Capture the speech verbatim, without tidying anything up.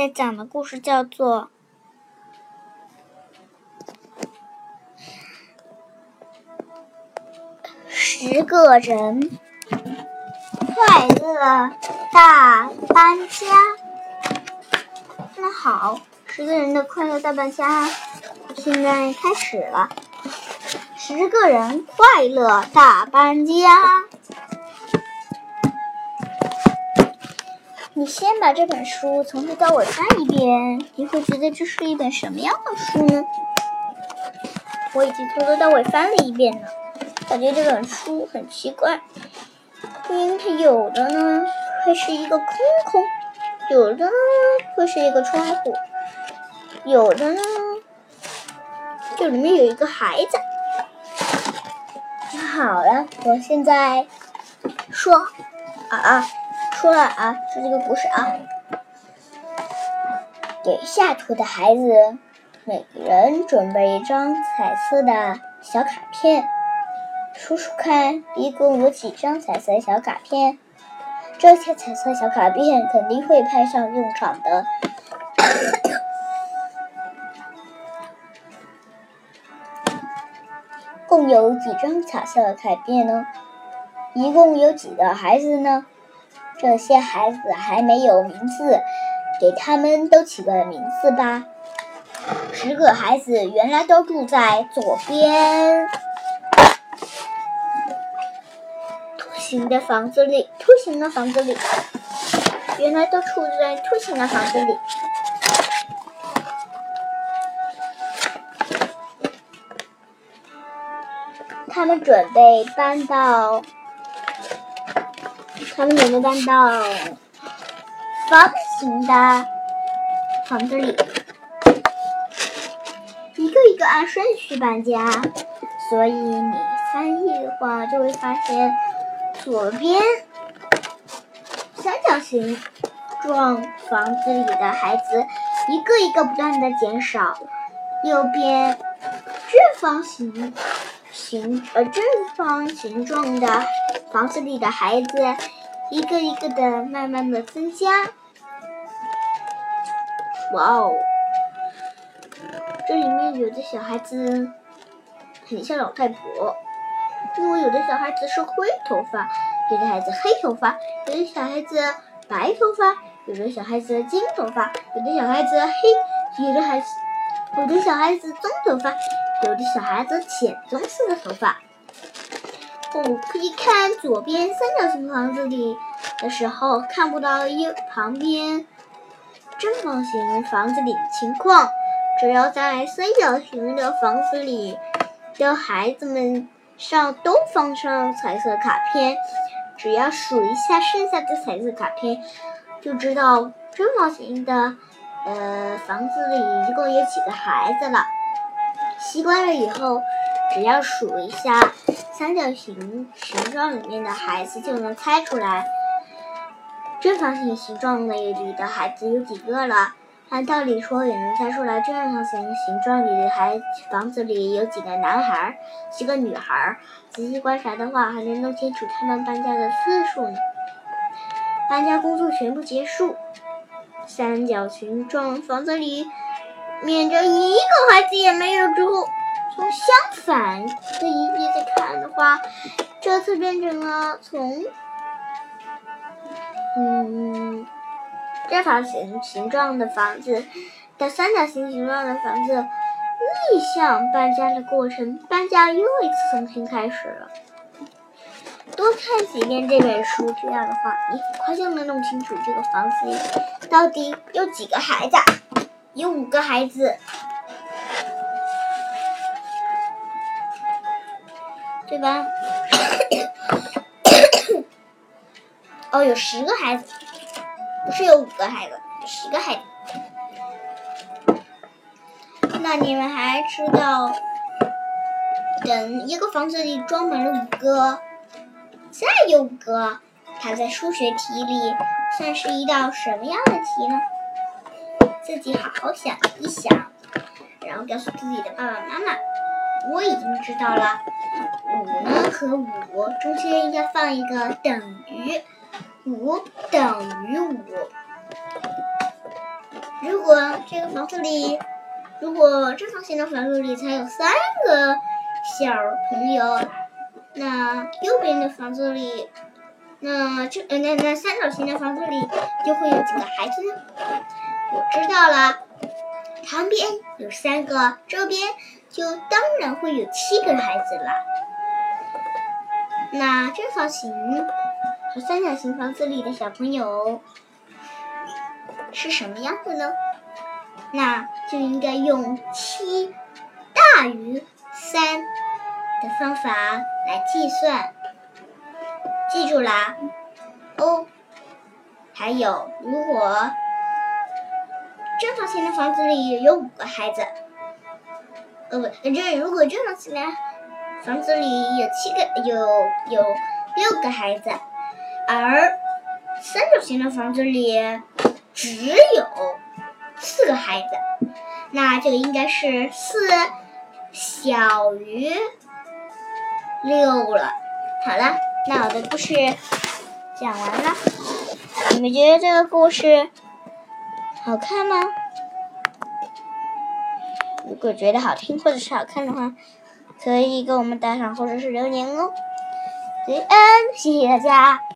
家讲的故事叫做十个人快乐大搬家。那好，十个人的快乐大搬家现在开始了。十个人快乐大搬家。你先把这本书从头到尾看一遍，你会觉得这是一本什么样的书呢？我已经从头到尾翻了一遍了，感觉这本书很奇怪，因为它有的呢会是一个空空，有的呢会是一个窗户，有的呢就里面有一个孩子。好了，我现在说啊啊说了啊，说这个故事啊。给下图的孩子每个人准备一张彩色的小卡片，数数看一共有几张彩色小卡片。这些彩色小卡片肯定会派上用场的。共有几张彩色的卡片呢？一共有几个孩子呢？这些孩子还没有名字，给他们都起个名字吧。十个孩子原来都住在左边凸形的房子里，凸形的房子里，原来都住在凸形的房子里。他们准备搬到。他们准备搬到方形的房子里，一个一个按顺序搬家，所以你翻译的话就会发现，左边三角形状房子里的孩子一个一个不断的减少，右边正方形形呃正方形状的房子里的孩子。一个一个的慢慢的增加。哇哦，这里面有的小孩子很像老太婆，因为有的小孩子是灰头发，有的孩子黑头发，有的小孩子白头发，有的小孩子金头发，有的小孩子黑，有的孩子有的小孩子棕头发，有的小孩子浅棕色的头发。我们可以看左边三角形房子里的时候，看不到右旁边正方形房子里的情况。只要在三角形的房子里的孩子们上都放上彩色卡片，只要数一下剩下的彩色卡片，就知道正方形的呃房子里一共有几个孩子了。习惯了以后，只要数一下三角形形状里面的孩子就能猜出来，正方形形状里的孩子有几个了。按道理说也能猜出来，正方形形状里的孩房子里有几个男孩，几个女孩。仔细观察的话，还能弄清楚他们搬家的次数呢。搬家工作全部结束，三角形状房子里面着一个孩子也没有之后。从相反的一面再看的话，这次变成了从嗯正方形形状的房子到三角形形状的房子，逆向搬家的过程。搬家又一次重新开始了。多看几遍这本书，这样的话你很快就能弄清楚这个房子里到底有几个孩子。有五个孩子。对吧？哦，有十个孩子，不是有五个孩子，有十个孩子。那你们还知道，等一个房子里装满了五个，再有五个，它在数学题里算是一道什么样的题呢？自己好好想一想，然后告诉自己的爸爸妈妈。我已经知道了。五呢和五中间应该放一个等于，五等于五。如果这个房子里，如果正方形的房子里才有三个小朋友，那右边的房子里，那这呃那那三角形的房子里就会有几个孩子呢？我知道了，旁边有三个，这边就当然会有七个孩子了。那正方形和三角形房子里的小朋友是什么样子呢？那就应该用七大于三的方法来计算。记住啦哦。还有，如果正方形的房子里有五个孩子，呃不，这如果正方形的房子里有七个，有有六个孩子，而三角形的房子里只有四个孩子，那就应该是四小于六了。好了，那我的故事讲完了。你们觉得这个故事好看吗？如果觉得好听或者是好看的话，可以给我们打赏或者是留言哦。晚安，谢谢大家。